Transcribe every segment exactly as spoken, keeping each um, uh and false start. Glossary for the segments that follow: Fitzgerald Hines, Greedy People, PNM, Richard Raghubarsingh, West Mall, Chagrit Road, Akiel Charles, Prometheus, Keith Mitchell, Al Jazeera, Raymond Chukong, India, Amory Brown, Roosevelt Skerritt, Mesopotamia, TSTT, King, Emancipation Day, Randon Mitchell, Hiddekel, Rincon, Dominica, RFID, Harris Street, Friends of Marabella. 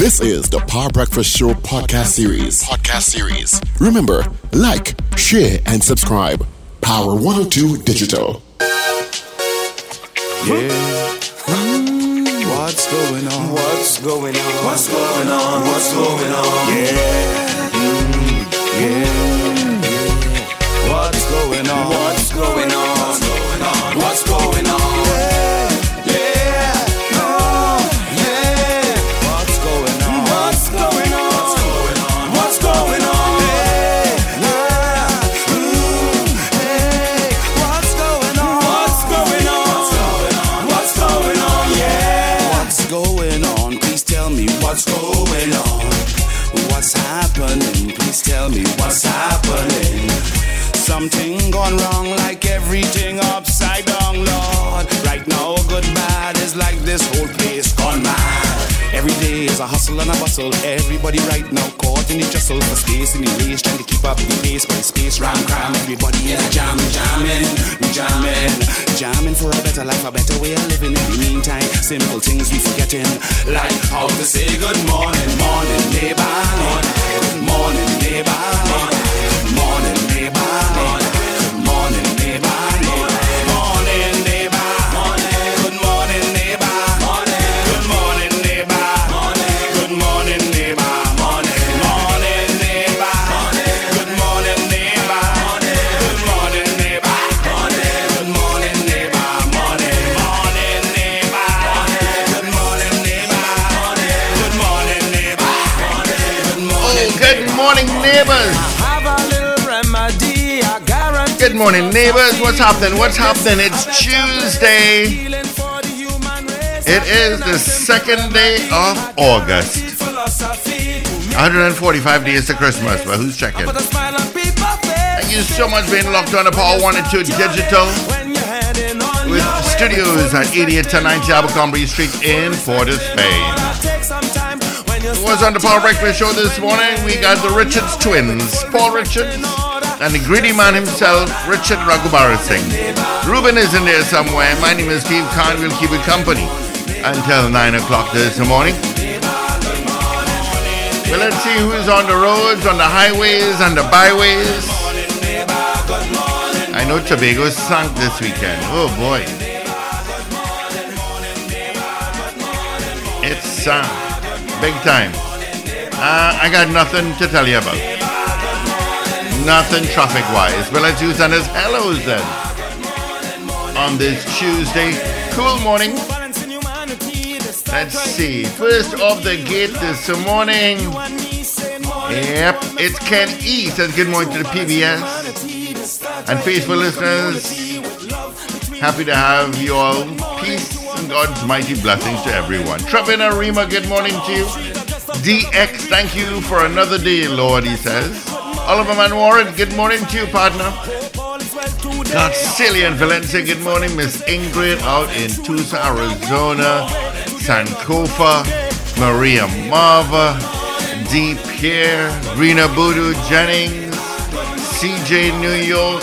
This is the Power Breakfast Show podcast series. Podcast series. Remember, like, share, and subscribe. Power one oh two Digital. Yeah. What's going on? What's going on? What's going on? What's going on? Yeah. Mm, yeah. What's going on? What's going on? What's going on? What's going on? Yeah. Yeah. Oh, yeah. What's going on? What's going on? What's going on? What's going on? Yeah. Yeah. Mm, hey. What's going on? What's going on? What's going on? What's going on? Yeah. What's going on? Please tell me what's going on. What's happening? Please tell me what's happening. Something gone wrong, like everything upside down, Lord. Right now, good bad is like this whole place gone mad. Every day is a hustle and a bustle. Everybody right now caught in the jostle for space in the race, trying to keep up the pace. But space ram cram, everybody is jamming, jamming, jamming, jamming for a better life, a better way of living. In the meantime, simple things we forgetting, like how to say good morning, morning neighbor, morning, morning neighbor, morning neighbor, morning neighbor. Good morning, neighbors. What's happening? What's happening? It's Tuesday. It is the second day of August. one hundred forty-five days to Christmas, but who's checking? Thank you so much for being locked on to Power one oh two Digital with studios at eighty-eight to ninety Abercrombie Street in Port of Spain. It was on the Power Breakfast Show this morning. We got the Richards twins, Paul Richards and the greedy man himself, Richard Raghubarsingh. Ruben is in there somewhere. My name is Steve Khan. We'll keep you company until nine o'clock this morning. Well, let's see who's on the roads, on the highways, on the byways. I know Tobago sunk this weekend. Oh, boy. It's sunk. Big time. Uh, I got nothing to tell you about. Nothing traffic-wise. But let's use that as hellos then. On this Tuesday. Cool morning. Let's see. First off the gate this morning. Yep. It's Ken E. Says good morning to the P B S. And faithful listeners. Happy to have you all. Peace. God's mighty blessings to everyone. Trevin Arima, good morning to you. D X, thank you for another day, Lord, he says. Oliver Man Warren, good morning to you, partner. Garcilia and Valencia, good morning. Miss Ingrid out in Tucson, Arizona. Sankofa, Maria Marva, D. Pierre, Rena Budu Jennings, C J New York,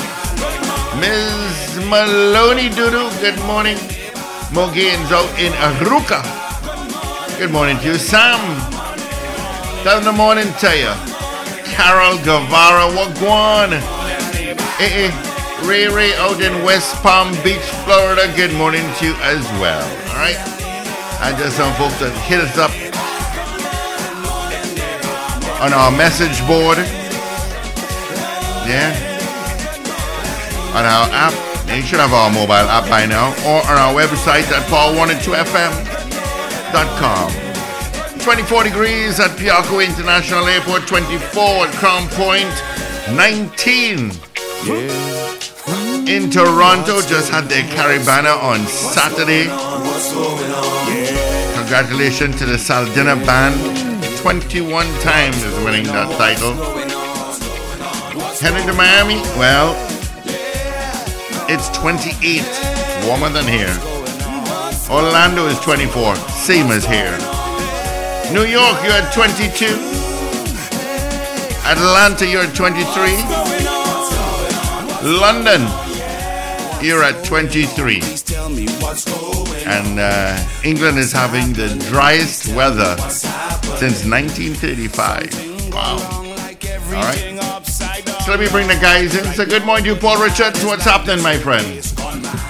Miz Maloney Doodoo, good morning. Mo Gaines out in Aruca. Good morning to you, Sam. Down the morning to you. Carol Guevara, Wagwan. Eh, eh. Ray Ray out in West Palm Beach, Florida. Good morning to you as well. All right. And just some folks that hit us up on our message board. Yeah. On our app. You should have our mobile app by now, or on our website at power one oh two f m dot com. twenty-four degrees at Piarco International Airport, twenty-four at Crown Point, nineteen yeah. in Toronto. Just had their Caribana on Saturday. Congratulations to the Saldina Band. twenty-one times is winning that title. Heading to Miami? Well, it's twenty-eight, warmer than here. Orlando is twenty-four, same as here. New York, you're at twenty-two. Atlanta, you're at twenty-three. London, you're at twenty-three. And uh, England is having the driest weather since nineteen thirty-five. Wow. All right. So let me bring the guys in. So good morning to you, Paul Richards. What's happening, my friend?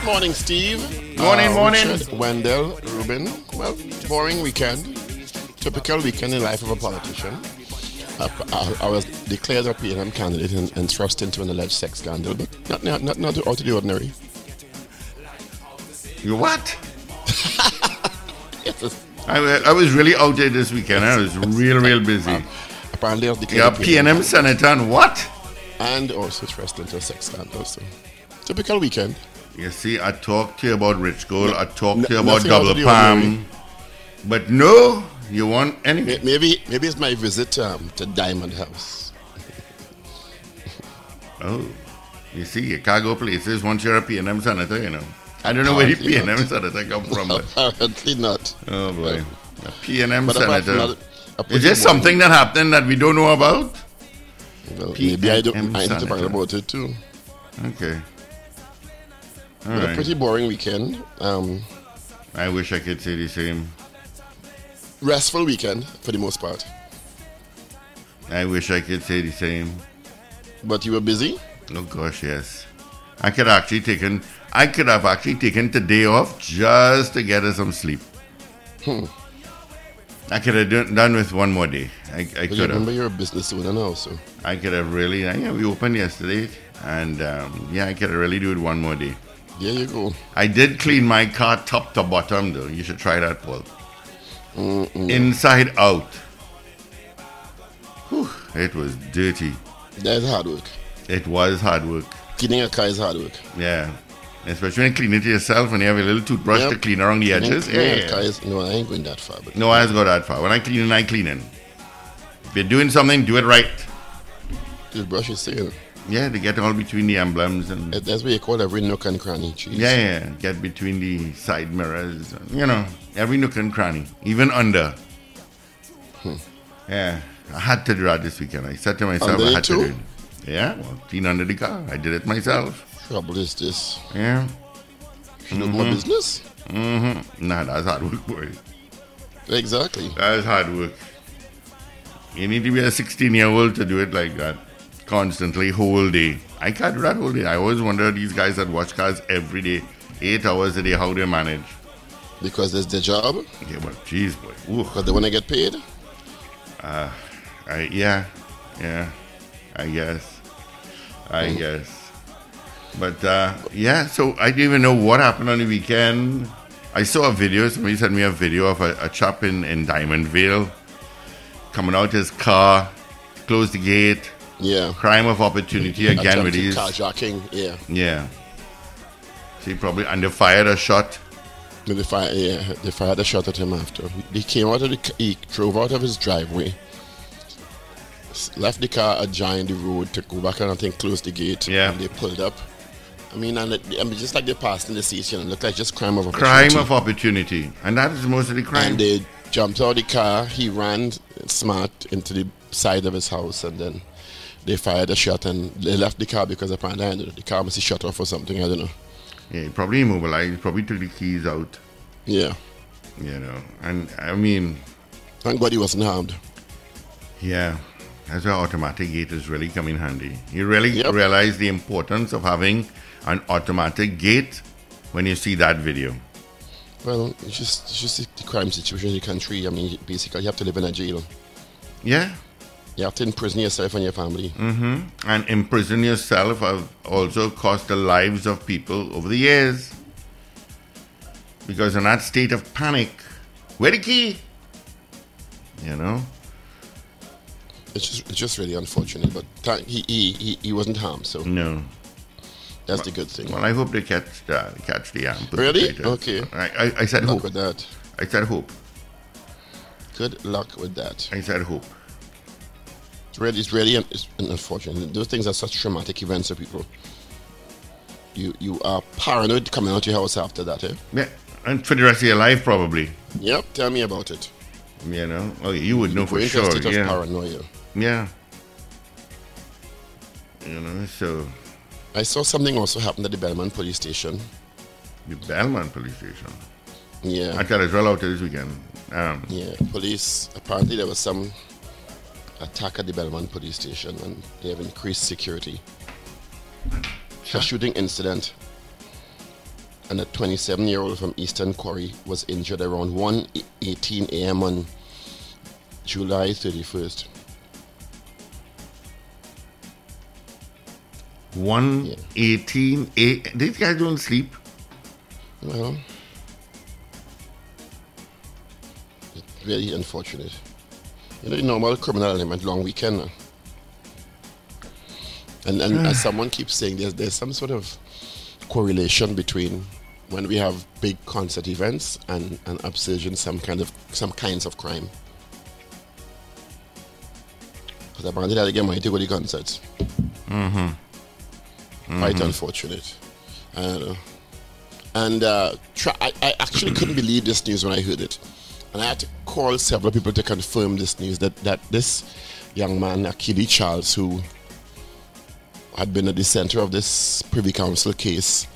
Morning, Steve. Morning, uh, morning. Richard, Wendell, Ruben. Well, boring weekend. Typical weekend in the life of a politician. I, I, I was declared a P N M candidate and, and thrust into an alleged sex scandal, but not, not, not, not out of the ordinary. You what? Yes. I, I was really out there this weekend. I was real, real busy. Um, apparently, I was declared a P N M senator and what? And also thrust into a sex scandal. So, typical weekend. You see, I talked to you about Rich Gold. No, I talked to you about Double Palm. But no, you want anything. Maybe, maybe it's my visit um, to Diamond House. Oh, you see, you can't go places once you're a P N M senator, you know. I don't know where the P N M senator come from. But apparently not. Oh, boy. A P N M senator. Is there something that happened that we don't know about? Well, maybe I don't. I need to talk about it too. Okay. All right. A pretty boring weekend. Um, I wish I could say the same. Restful weekend for the most part. I wish I could say the same. But you were busy? Oh gosh, yes. I could actually taken. I could have actually taken today off just to get her some sleep. Hmm. I could have done, done with one more day. I, I could have. You remember, you're a business owner now, so. I could have really. Yeah, we opened yesterday, and um, yeah, I could have really do it one more day. There you go. I did clean my car top to bottom, though. You should try that, Paul. Mm-mm. Inside out. Whew, it was dirty. That's hard work. It was hard work. Cleaning a car is hard work. Yeah. Especially when you clean it yourself and you have a little toothbrush yep. to clean around the edges. Yeah, yeah. Cars, no, I ain't going that far. But no, I ain't going that far. When I clean it, I clean it. If you're doing something, do it right. Toothbrush is saying. Yeah, they get all between the emblems. And that's what you call every nook and cranny. Jeez. Yeah, yeah. Get between the side mirrors. You know, every nook and cranny. Even under. Hmm. Yeah. I had to do that this weekend. I said to myself, under I had too? to do it. Yeah, well, clean under the car. I did it myself. Trouble is this. Yeah. Mm-hmm. No more business? Mm-hmm. Nah, that's hard work, boy. Exactly. That's hard work. You need to be a sixteen-year-old to do it like that. Constantly, whole day. I can't do that whole day. I always wonder these guys that watch cars every day, eight hours a day, how they manage. Because that's their job? Yeah, but geez, boy. Because they want to get paid? Uh, I, yeah. Yeah. I guess. I mm. guess. But, uh, yeah, so I didn't even know what happened on the weekend. I saw a video. Somebody sent me a video of a, a chap in, in Diamondville coming out his car, closed the gate. Yeah. Crime of opportunity again with his... carjacking, yeah. Yeah. So he probably... And they fired a shot. They fired, yeah, they fired a shot at him after. He came out of the... He drove out of his driveway. Left the car adjoining the road to go back and I think closed the gate. Yeah. And they pulled up. I mean, and it, I mean, just like they passed in the station, it looked like just crime of opportunity. Crime of opportunity. And that is most of the crime. And they jumped out of the car. He ran smart into the side of his house. And then they fired a shot and they left the car because apparently the car must be shut off or something. I don't know. Yeah, he probably immobilized. He probably took the keys out. Yeah. You know. And, I mean... Thank God he wasn't harmed. Yeah. That's where automatic gate is really come in handy. You really yep. realize the importance of having an automatic gate when you see that video. Well, it's just, it's just the crime situation in the country. I mean, basically, you have to live in a jail. Yeah. You have to imprison yourself and your family. Mm-hmm. And imprison yourself has also cost the lives of people over the years. Because in that state of panic, where the key? You know? It's just, it's just really unfortunate, but th- he, he, he, he wasn't harmed, so no, that's well, the good thing. Well, I hope they catch uh, catch the arm. Really? Later. Okay. I, I, I said good hope. Luck with that. I said hope. Good luck with that. I said hope. It's really, it's really, it's unfortunate. Those things are such traumatic events for people. You, you are paranoid coming out of your house after that, eh? Yeah, and for the rest of your life, probably. Yep. Tell me about it. You know, oh, you would know for sure. Yeah. Paranoia. Yeah. You know, so. I saw something also happened at the Belmont police station. The Belmont police station? Yeah. I got as well out this weekend. Um, yeah, police, apparently there was some attack at the Belmont police station and they have increased security. A shooting incident, and a twenty-seven-year-old from Eastern Quarry was injured around one eighteen a m on July thirty-first. one eighteen a m These guys don't sleep. Well, it's really unfortunate. You know, the normal criminal element, long weekend. And, and as someone keeps saying, there's, there's some sort of correlation between when we have big concert events and an upsurge in some kind of some kinds of crime. Because apparently that again might go to concerts. Mm-hmm. Mm-hmm. Quite unfortunate. I don't know. And uh, tra I, I actually couldn't believe this news when I heard it, and I had to call several people to confirm this news that that this young man, Akiel Charles, who had been at the center of this Privy Council case,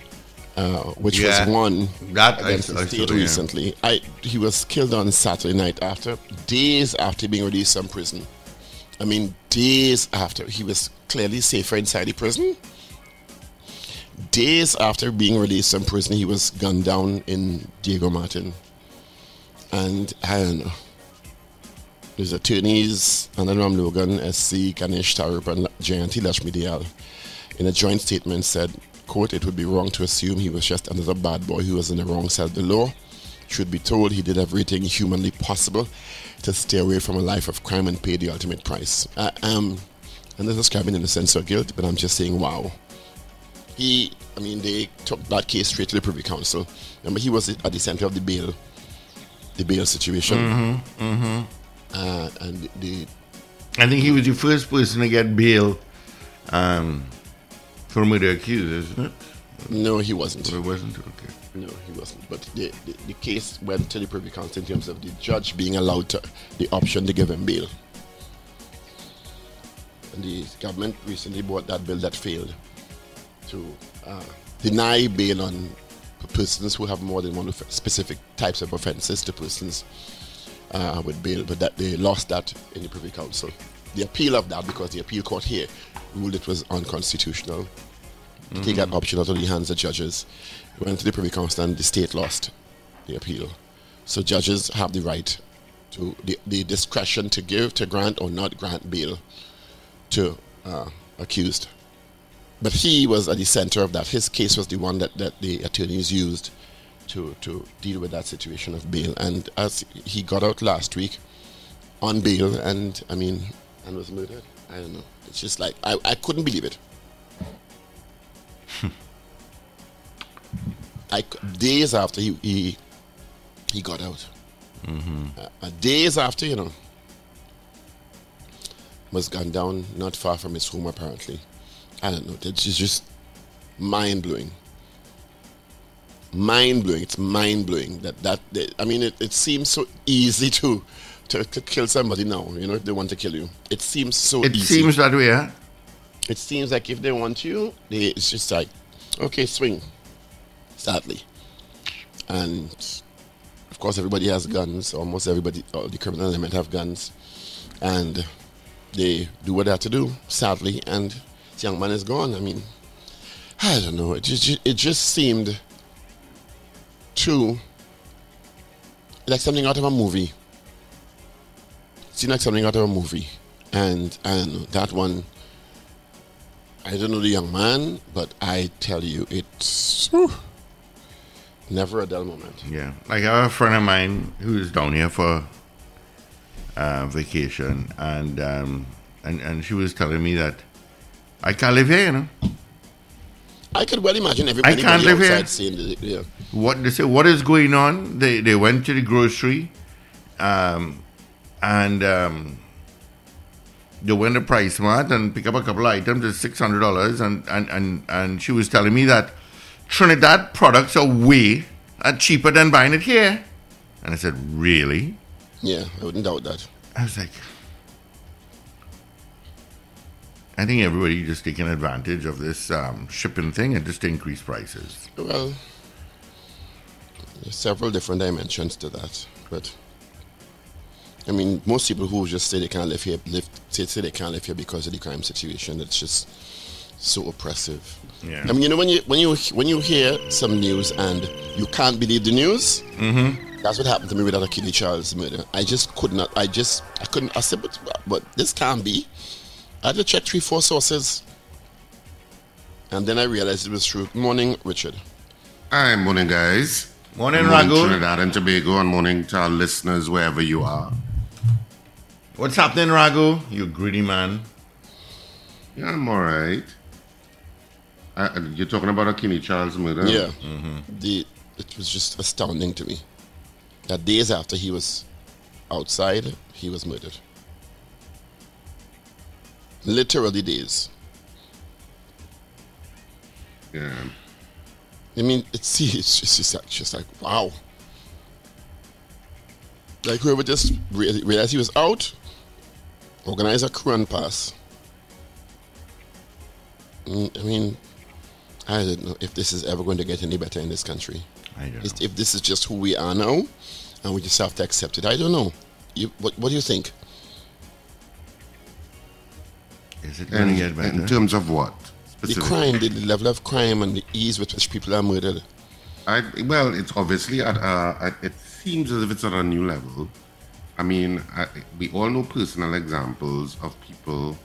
uh, which yeah, was won that against I, the I state saw, yeah. recently. I, he was killed on Saturday night, after days after being released from prison. I mean, days after. He was clearly safer inside the prison. Days after being released from prison, he was gunned down in Diego Martin. And I don't know. His attorneys, Anand Ram Logan S C, Kanish Tarup, and Jayanti Lashmi Dayal, in a joint statement said, quote, "It would be wrong to assume he was just another bad boy who was in the wrong side of the law. Should be told he did everything humanly possible to stay away from a life of crime and pay the ultimate price." I am, and this is describing innocence or guilt, but I'm just saying, wow. He, I mean, they took that case straight to the Privy Council. Remember, he was at the center of the bail, the bail situation. Mm-hmm, mm-hmm. Uh, and the, I think he was the first person to get bail um, for murder accused, isn't it? No, he wasn't. Or it wasn't? Okay. No, he wasn't. But the, the, the case went to the Privy Council in terms of the judge being allowed to, the option to give him bail. And the government recently brought that bill that failed to uh, deny bail on persons who have more than one of specific types of offences to persons Uh, with bail, but that they lost that in the Privy Council. The appeal of that, because the appeal court here ruled it was unconstitutional. Mm-hmm. Take that option out of the hands of judges. It went to the Privy Council and the state lost the appeal. So judges have the right to the, the discretion to give, to grant or not grant bail to uh, accused. But he was at the center of that. His case was the one that, that the attorneys used To, to deal with that situation of bail, and as he got out last week on bail, and I mean, and was murdered. I don't know. It's just like I, I couldn't believe it. I days after he he, he got out, mm-hmm. uh, days after, you know, was gunned down not far from his home. Apparently, I don't know. It's just mind blowing. Mind blowing. It's mind blowing that, that that I mean, it, it seems so easy to, to to kill somebody now. You know, if they want to kill you, it seems so. It easy. seems that way. Huh? It seems like if they want you, they, it's just like, okay, swing. Sadly, and of course, everybody has guns. Almost everybody, all the criminal element have guns, and they do what they have to do. Sadly, and this young man is gone. I mean, I don't know. It just it just seemed. True, like something out of a movie. It seemed like something out of a movie, and I don't know that one. I don't know the young man, but I tell you, it's whew, never a dull moment. Yeah, like I have a friend of mine who's down here for uh, vacation, and um, and and she was telling me that I can't live here, you know. I could well imagine everybody I can't live outside here. Seeing the, yeah. What they say? What is going on? They they went to the grocery, um, and um, they went to Price Mart and pick up a couple of items at six hundred dollars. And, and and and she was telling me that Trinidad products are way are cheaper than buying it here. And I said, really? Yeah, I wouldn't doubt that. I was like, I think everybody just taking advantage of this um, shipping thing and just increase prices. Well, there's several different dimensions to that, but I mean, most people who just say they can't live here, live, say, say they can't live here because of the crime situation. It's just so oppressive. Yeah. I mean, you know, when you when you when you hear some news and you can't believe the news, mm-hmm. that's what happened to me with that Akiel Charles murder. I just could not. I just I couldn't. I said, but but this can't be. I had to check three, four sources, and then I realized it was true. Morning, Richard. Hi, morning, guys. Morning, morning Raghu. Trinidad and Tobago, and morning to our listeners wherever you are. What's happening, Raghu? You greedy man. Yeah, I'm all right. I, you're talking about Akiel Charles murder? Yeah. Mm-hmm. The, it was just astounding to me that days after he was outside, he was murdered. Literally days. Yeah. I mean, it's, it's, just, it's like, just like, wow. Like, whoever just re- realized he was out, organized a crew and pass. I mean, I don't know if this is ever going to get any better in this country. I don't know. If this is just who we are now, and we just have to accept it. I don't know. You, what, what do you think? Is it going to get better? In terms of what? The crime, the level of crime, and the ease with which people are murdered. I, well, it's obviously at uh, it seems as if it's at a new level. I mean, I, we all know personal examples of people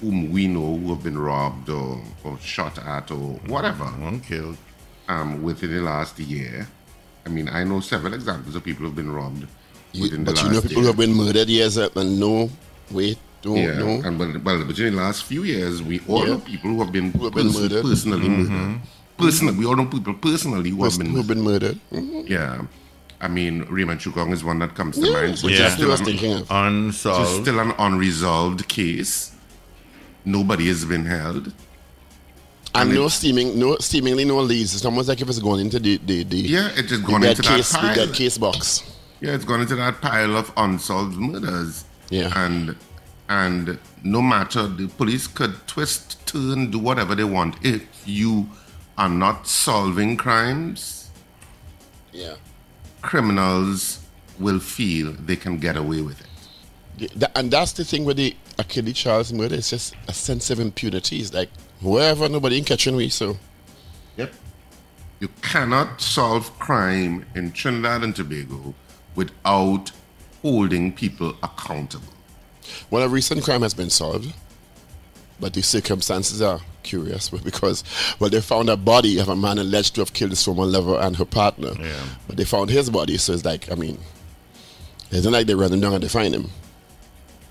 whom we know who have been robbed or, or shot at or whatever, one killed, um, within the last year. I mean, I know several examples of people who've been robbed within you, the last year. But you know people who have been murdered years up and no wait. Don't yeah, know. And but, but in the last few years, we all yeah. know people who have been, who have been person, murdered. personally mm-hmm. murdered. Personally, we all know people personally who Pers- have been, who have been murdered. Mm-hmm. Yeah, I mean, Raymond Chukong is one that comes to yeah. mind, which yeah. is still an, unsolved. It's still an unresolved case. Nobody has been held, and, and no seeming, no seemingly no leads. It's almost like if it's gone into the the, the yeah, it is gone into case, that pile. The case box. Yeah, it's gone into that pile of unsolved murders. Yeah, and. And no matter, the police could twist, turn, do whatever they want. If you are not solving crimes, yeah, criminals will feel they can get away with it. And that's the thing with the Akiel Charles murder. It's just a sense of impunity. It's like, wherever, nobody can catch me, so. Yep. You cannot solve crime in Trinidad and Tobago without holding people accountable. Well, a recent crime has been solved, but the circumstances are curious because, well, they found a body of a man alleged to have killed his former lover and her partner. Yeah. But they found his body, so it's like, I mean, it's not like they run him down and they find him.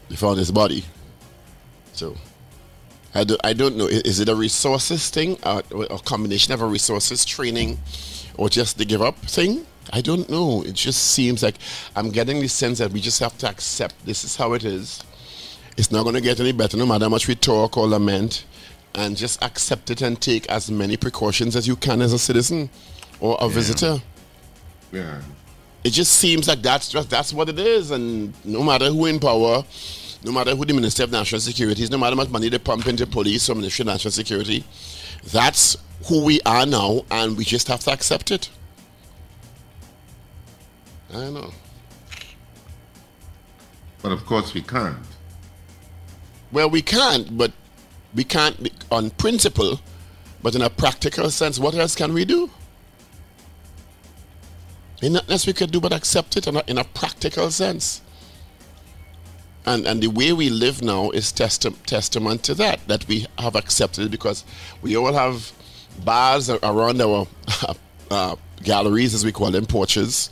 They found his body. So, I, do, I don't know. Is it a resources thing, or a combination of a resources training, or just the give up thing? I don't know. It just seems like I'm getting the sense that we just have to accept this is how it is. It's not going to get any better no matter how much we talk or lament, and just accept it and take as many precautions as you can as a citizen or a yeah. visitor. Yeah. It just seems like that's just, that's what it is, and no matter who in power, no matter who the Minister of National Security is, no matter how much money they pump into police or Ministry of National Security, that's who we are now, and we just have to accept it. I know. But of course we can't. Well, we can't, but we can't be on principle, but in a practical sense, what else can we do? There's nothing else we could do but accept it in a, in a practical sense. And and the way we live now is testi- testament to that, that we have accepted it, because we all have bars around our uh, uh, galleries, as we call them, porches.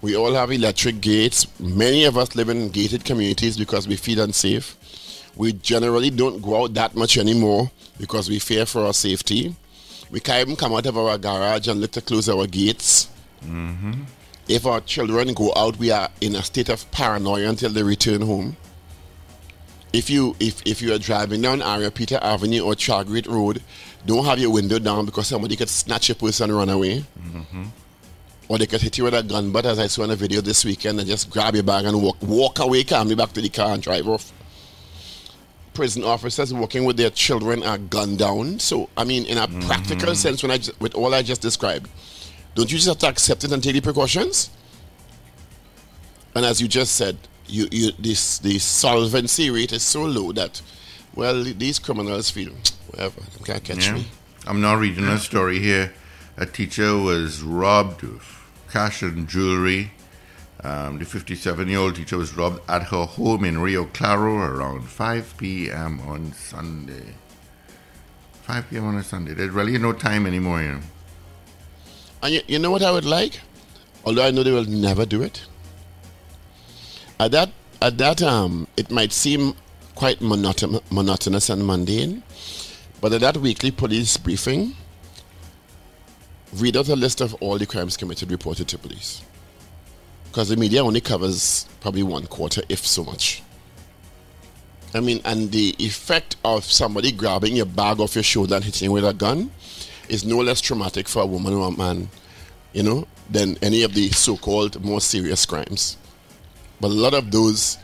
We all have electric gates. Many of us live in gated communities because we feel unsafe. We generally don't go out that much anymore because we fear for our safety. We can't even come out of our garage and look to close our gates. Mm-hmm. If our children go out, we are in a state of paranoia until they return home. If you if, if you are driving down Ariapeta Avenue or Chagrit Road, don't have your window down because somebody could snatch your purse and run away. Mm-hmm. Or they could hit you with a gun, but as I saw in a video this weekend, and just grab your bag and walk walk away calmly back to the car and drive off. Prison officers working with their children are gunned down. So, I mean, in a mm-hmm. practical sense, when I with all I just described, don't you just have to accept it and take the precautions? And as you just said, you, you this the solvency rate is so low that, well, these criminals feel whatever, they can't catch yeah. me. I'm now reading a story here. A teacher was robbed of cash and jewelry. Um, the fifty-seven-year-old teacher was robbed at her home in Rio Claro around five p.m. on Sunday. five p.m. on a Sunday. There's really no time anymore, you know. And you, you know what I would like? Although I know they will never do it. At that, at that, um, it might seem quite monoton- monotonous and mundane, but at that weekly police briefing, read out a list of all the crimes committed reported to police. Because the media only covers probably one quarter, if so much. I mean, and the effect of somebody grabbing your bag off your shoulder and hitting you with a gun is no less traumatic for a woman or a man, you know, than any of the so-called more serious crimes. But a lot of those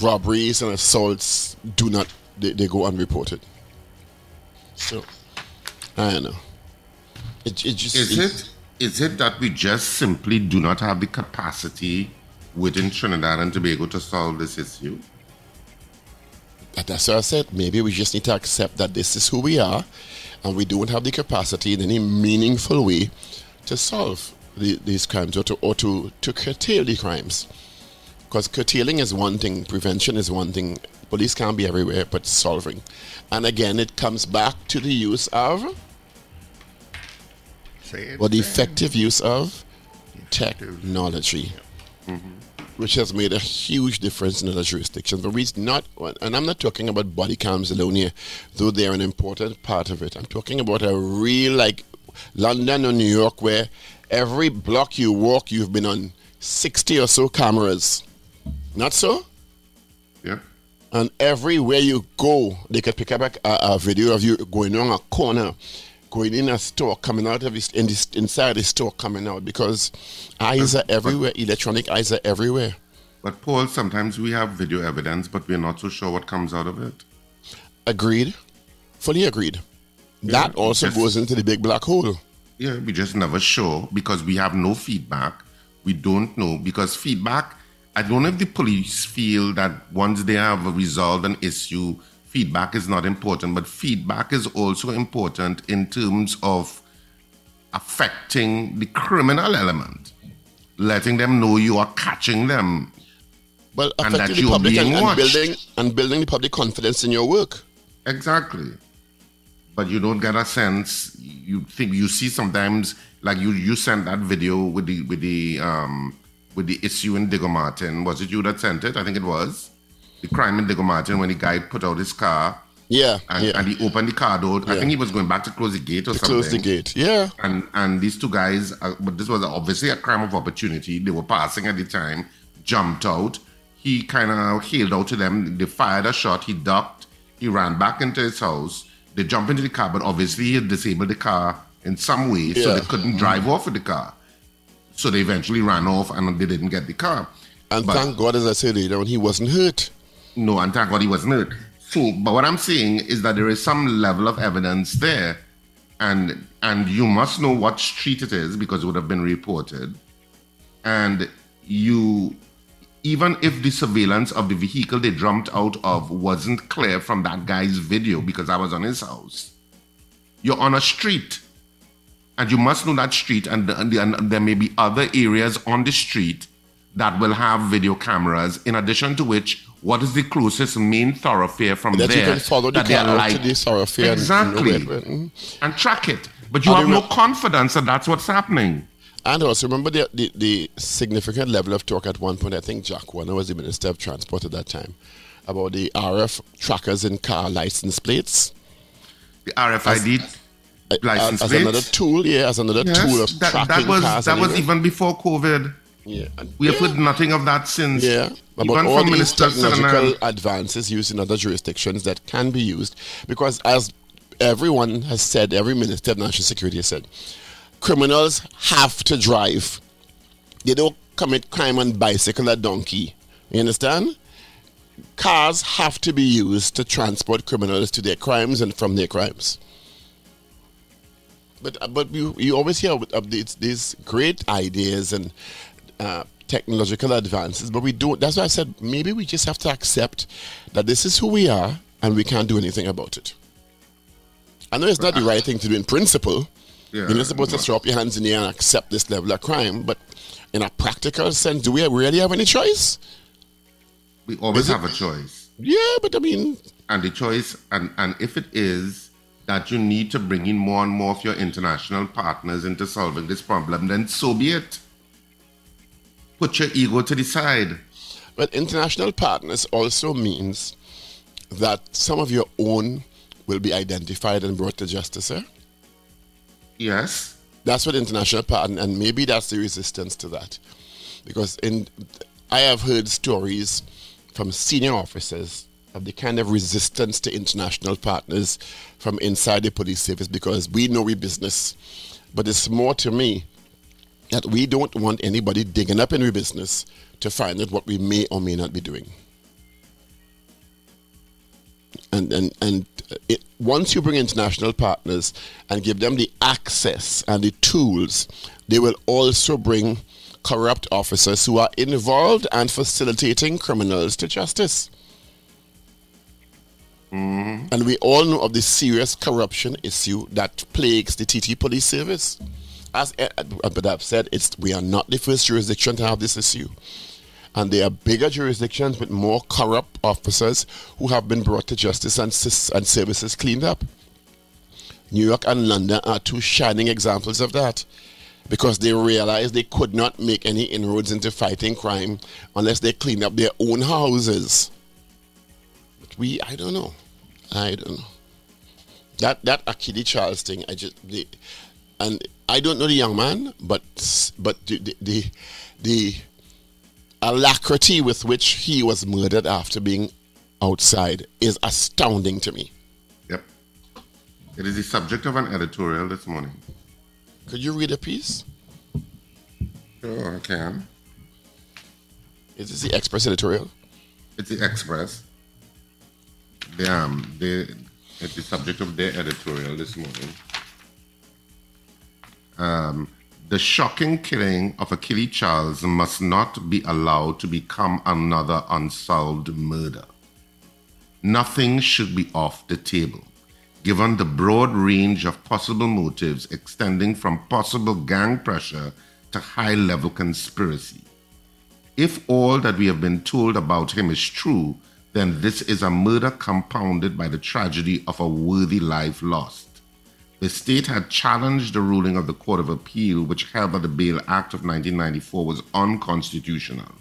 robberies and assaults do not, they, they go unreported. So, I don't know. It, it just, is it, it is it that we just simply do not have the capacity within Trinidad and Tobago to solve this issue? That's what I said. Maybe we just need to accept that this is who we are, and we don't have the capacity in any meaningful way to solve the, these crimes or to or to, to curtail the crimes. Because curtailing is one thing, prevention is one thing. Police can't be everywhere, but solving. And again, it comes back to the use of, well, the effective use of technology, yeah. mm-hmm. which has made a huge difference in other jurisdictions. But we not, and I'm not talking about body cams alone here, though they're an important part of it. I'm talking about a real, like London or New York, where every block you walk, you've been on sixty or so cameras. Not so? Yeah. And everywhere you go, they could pick up a, a video of you going around a corner, going in a store, coming out of this, in this, inside the store, coming out, because eyes are everywhere, but electronic eyes are everywhere. But Paul, sometimes we have video evidence, but we're not so sure what comes out of it. Agreed. Fully agreed. Yeah, that also just goes into the big black hole. Yeah, we just never sure because we have no feedback. We don't know because feedback, I don't know if the police feel that once they have resolved an issue, feedback is not important, but feedback is also important in terms of affecting the criminal element, letting them know you are catching them, well, and that you are being and, watched. And building, and building the public confidence in your work. Exactly. But you don't get a sense, you think you see sometimes, like you, you sent that video with the, with the, um, with the issue in Diego Martin. Was it you that sent it? I think it was. The crime in Diego Martin when the guy put out his car. Yeah. And, yeah. and he opened the car door. Yeah. I think he was going back to close the gate or to something. Close the gate, yeah. And and these two guys, uh, but this was obviously a crime of opportunity. They were passing at the time, jumped out. He kind of hailed out to them. They fired a shot. He ducked. He ran back into his house. They jumped into the car, but obviously he had disabled the car in some way, yeah. so they couldn't drive off with the car. So they eventually ran off and they didn't get the car. And but, thank God, as I said, you know, he wasn't hurt. No, and thank God he wasn't hurt. So, but what I'm saying is that there is some level of evidence there, and and you must know what street it is because it would have been reported. And you, even if the surveillance of the vehicle they jumped out of wasn't clear from that guy's video because I was on his house, you're on a street, and you must know that street, and, and, and there may be other areas on the street that will have video cameras, in addition to which, what is the closest main thoroughfare from that there? That you can follow the car like, to the thoroughfare. Exactly. And, and, and track it. But you and have no re- confidence that that's what's happening. And also, remember the, the, the significant level of talk at one point, I think Jack Warner was the Minister of Transport at that time, about the R F trackers in car license plates. The R F I D as, license as, as plates. As another tool, yeah, as another yes, tool of that, tracking that was, cars. That anyway. was even before COVID. Yeah, and we have yeah. heard nothing of that since. Yeah, about all these technological advances used in other jurisdictions that can be used, because as everyone has said, every Minister of National Security has said, criminals have to drive. They don't commit crime on bicycle or donkey. You understand? Cars have to be used to transport criminals to their crimes and from their crimes. But but you you always hear of these, these great ideas and. Uh, technological advances, but we don't. That's why I said maybe we just have to accept that this is who we are and we can't do anything about it. I know it's not the right thing to do in principle. Yeah, you're not supposed to throw up your hands in the air and accept this level of crime, but in a practical sense, do we really have any choice? We always have a choice. Yeah, but I mean... And the choice, and, and if it is that you need to bring in more and more of your international partners into solving this problem, then so be it. Put your ego to the side. But international partners also means that some of your own will be identified and brought to justice, eh? Yes. That's what international partner, and maybe that's the resistance to that. Because in I have heard stories from senior officers of the kind of resistance to international partners from inside the police service because we know we business. But it's more to me that we don't want anybody digging up in we business to find out what we may or may not be doing. And, and, and it, once you bring international partners and give them the access and the tools, they will also bring corrupt officers who are involved and facilitating criminals to justice. Mm-hmm. And we all know of the serious corruption issue that plagues the T T police service. As but I've said, it's we are not the first jurisdiction to have this issue. And there are bigger jurisdictions with more corrupt officers who have been brought to justice and, and services cleaned up. New York and London are two shining examples of that, because they realized they could not make any inroads into fighting crime unless they cleaned up their own houses. But we, I don't know. I don't know. That that Akiel Charles thing, I just, they, and I don't know the young man, but but the the, the the alacrity with which he was murdered after being outside is astounding to me. Yep. It is the subject of an editorial this morning. Could you read a piece? Sure, I can. Is this the Express editorial? It's the Express. Damn, they, it's the subject of their editorial this morning. Um, the shocking killing of Akiel Charles must not be allowed to become another unsolved murder. Nothing should be off the table, given the broad range of possible motives extending from possible gang pressure to high-level conspiracy. If all that we have been told about him is true, then this is a murder compounded by the tragedy of a worthy life lost. The state had challenged the ruling of the Court of Appeal, which held that the Bail Act of nineteen ninety-four was unconstitutional.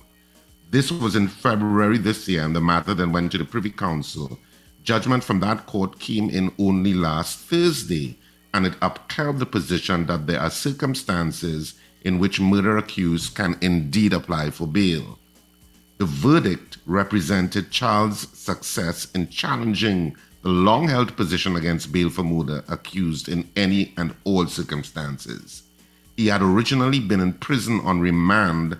This was in February this year, and the matter then went to the Privy Council. Judgment from that court came in only last Thursday, and it upheld the position that there are circumstances in which murder accused can indeed apply for bail. The verdict represented Charles' success in challenging the long-held position against bail for murder accused in any and all circumstances. He had originally been in prison on remand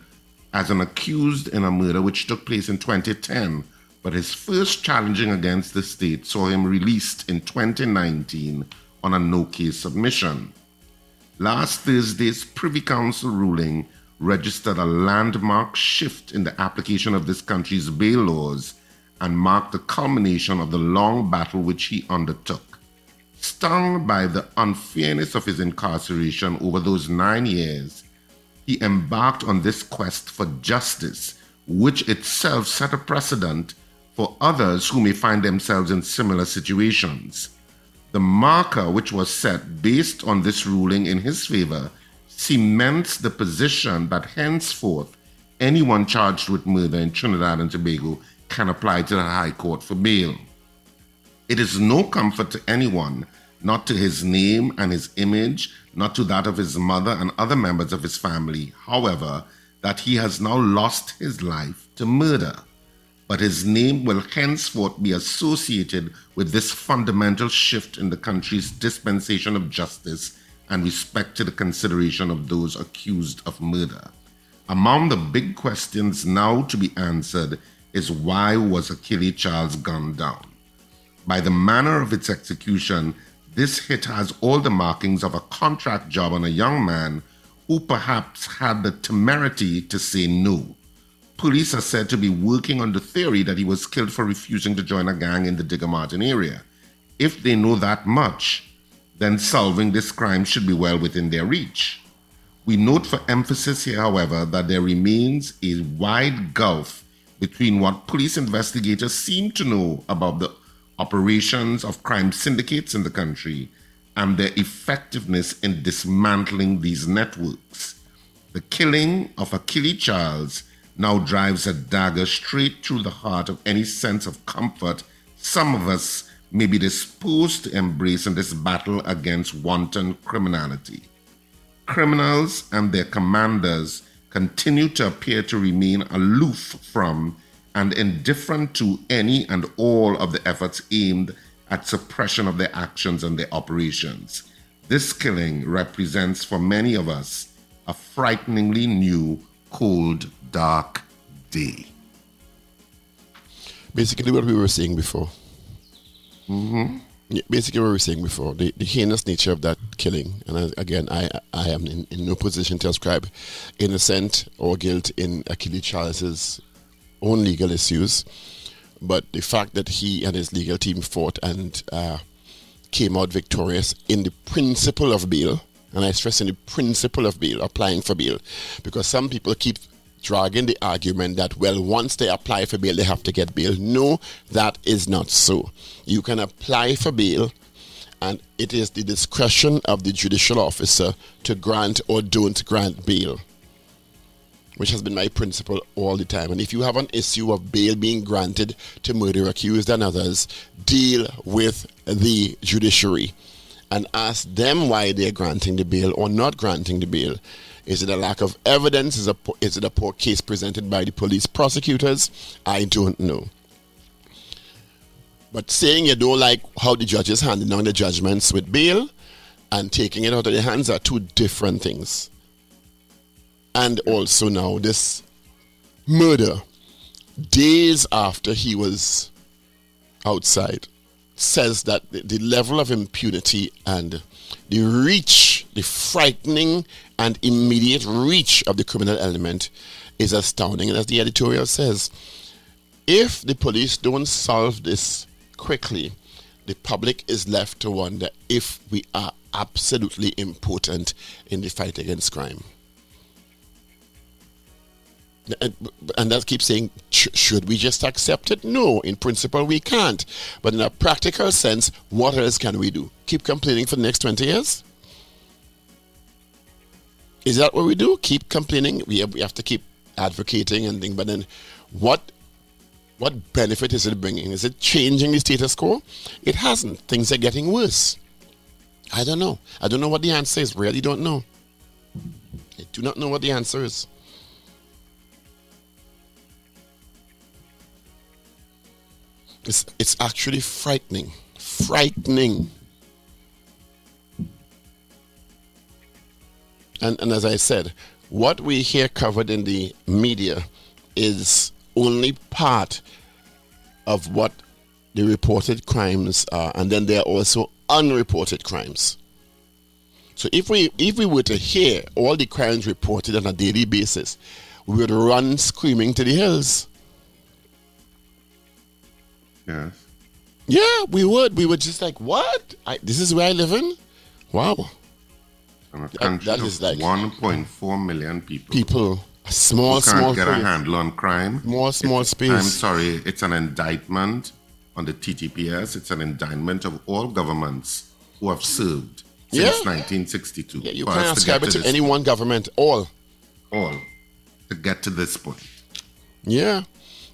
as an accused in a murder which took place in twenty ten, but his first challenging against the state saw him released in twenty nineteen on a no-case submission. Last Thursday's Privy Council ruling registered a landmark shift in the application of this country's bail laws and marked the culmination of the long battle which he undertook. Stung by the unfairness of his incarceration over those nine years, he embarked on this quest for justice, which itself set a precedent for others who may find themselves in similar situations. The marker which was set based on this ruling in his favor cements the position that henceforth anyone charged with murder in Trinidad and Tobago can apply to the High Court for bail. It is no comfort to anyone, not to his name and his image, not to that of his mother and other members of his family, however, that he has now lost his life to murder. But his name will henceforth be associated with this fundamental shift in the country's dispensation of justice and respect to the consideration of those accused of murder. Among the big questions now to be answered is why was Akiel Charles gunned down? By the manner of its execution, this hit has all the markings of a contract job on a young man who perhaps had the temerity to say no. Police are said to be working on the theory that he was killed for refusing to join a gang in the Diego Martin area. If they know that much, then solving this crime should be well within their reach. We note for emphasis here, however, that there remains a wide gulf between what police investigators seem to know about the operations of crime syndicates in the country and their effectiveness in dismantling these networks. The killing of Akiel Charles now drives a dagger straight through the heart of any sense of comfort some of us may be disposed to embrace in this battle against wanton criminality. Criminals and their commanders continue to appear to remain aloof from and indifferent to any and all of the efforts aimed at suppression of their actions and their operations. This killing represents, for many of us, a frighteningly new, cold, dark day. Basically what we were saying before. Mm-hmm. Yeah, basically what we were saying before, the, the heinous nature of that killing. And I, again, I I am in, in no position to ascribe innocent or guilt in Akiel Charles's own legal issues, but the fact that he and his legal team fought and uh, came out victorious in the principle of bail, and I stress in the principle of bail, applying for bail, because some people keep dragging the argument that, well, once they apply for bail, they have to get bail. No, that is not so. You can apply for bail, and it is the discretion of the judicial officer to grant or don't grant bail, which has been my principle all the time. And if you have an issue of bail being granted to murder accused and others, deal with the judiciary and ask them why they're granting the bail or not granting the bail. Is it a lack of evidence? Is, a, is it a poor case presented by the police prosecutors? I don't know. But saying you don't like how the judges handling on the judgments with bail and taking it out of their hands are two different things. And also now this murder, days after he was outside, says that the, the level of impunity and the reach, the frightening and immediate reach of the criminal element is astounding. And as the editorial says, if the police don't solve this quickly, the public is left to wonder if we are absolutely important in the fight against crime. And that keeps saying, should we just accept it? No, in principle we can't. But in a practical sense, what else can we do? Keep complaining for the next twenty years? Is that what we do? Keep complaining? We have, we have to keep advocating and things. But then what, what benefit is it bringing? Is it changing the status quo? It hasn't. Things are getting worse. I don't know. I don't know what the answer is. Really don't know. I do not know what the answer is. It's, it's actually frightening. Frightening. And, and as I said, what we hear covered in the media is only part of what the reported crimes are. And then there are also unreported crimes. So if we if we were to hear all the crimes reported on a daily basis, we would run screaming to the hills. Yeah. yeah, we would. We were just like, what? I, this is where I live in? Wow. And a country that, that is like one point four million people. People. A small, small. Can't get place. A handle on crime. More small it's, space. I'm sorry. It's an indictment on the T T P S. It's an indictment of all governments who have served since yeah. nineteen sixty-two. Yeah, you can't ascribe it to, to any point. One government. All. All. To get to this point. Yeah.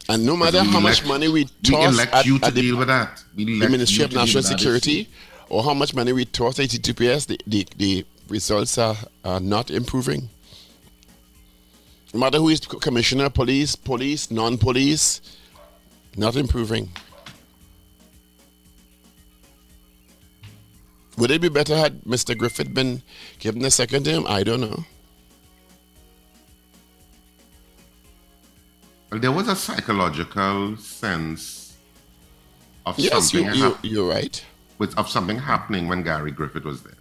And no matter how elect, much money we toss we at, you to at the, deal with that. We the Ministry of National Security, or how much money we toss at T T P S, the, the, the results are, are not improving. No matter who is commissioner, police, police, non-police, not improving. Would it be better had Mister Griffith been given a second term? I don't know. There was a psychological sense of yes, something. Yes, you, you, you're right. With, of something happening when Gary Griffith was there.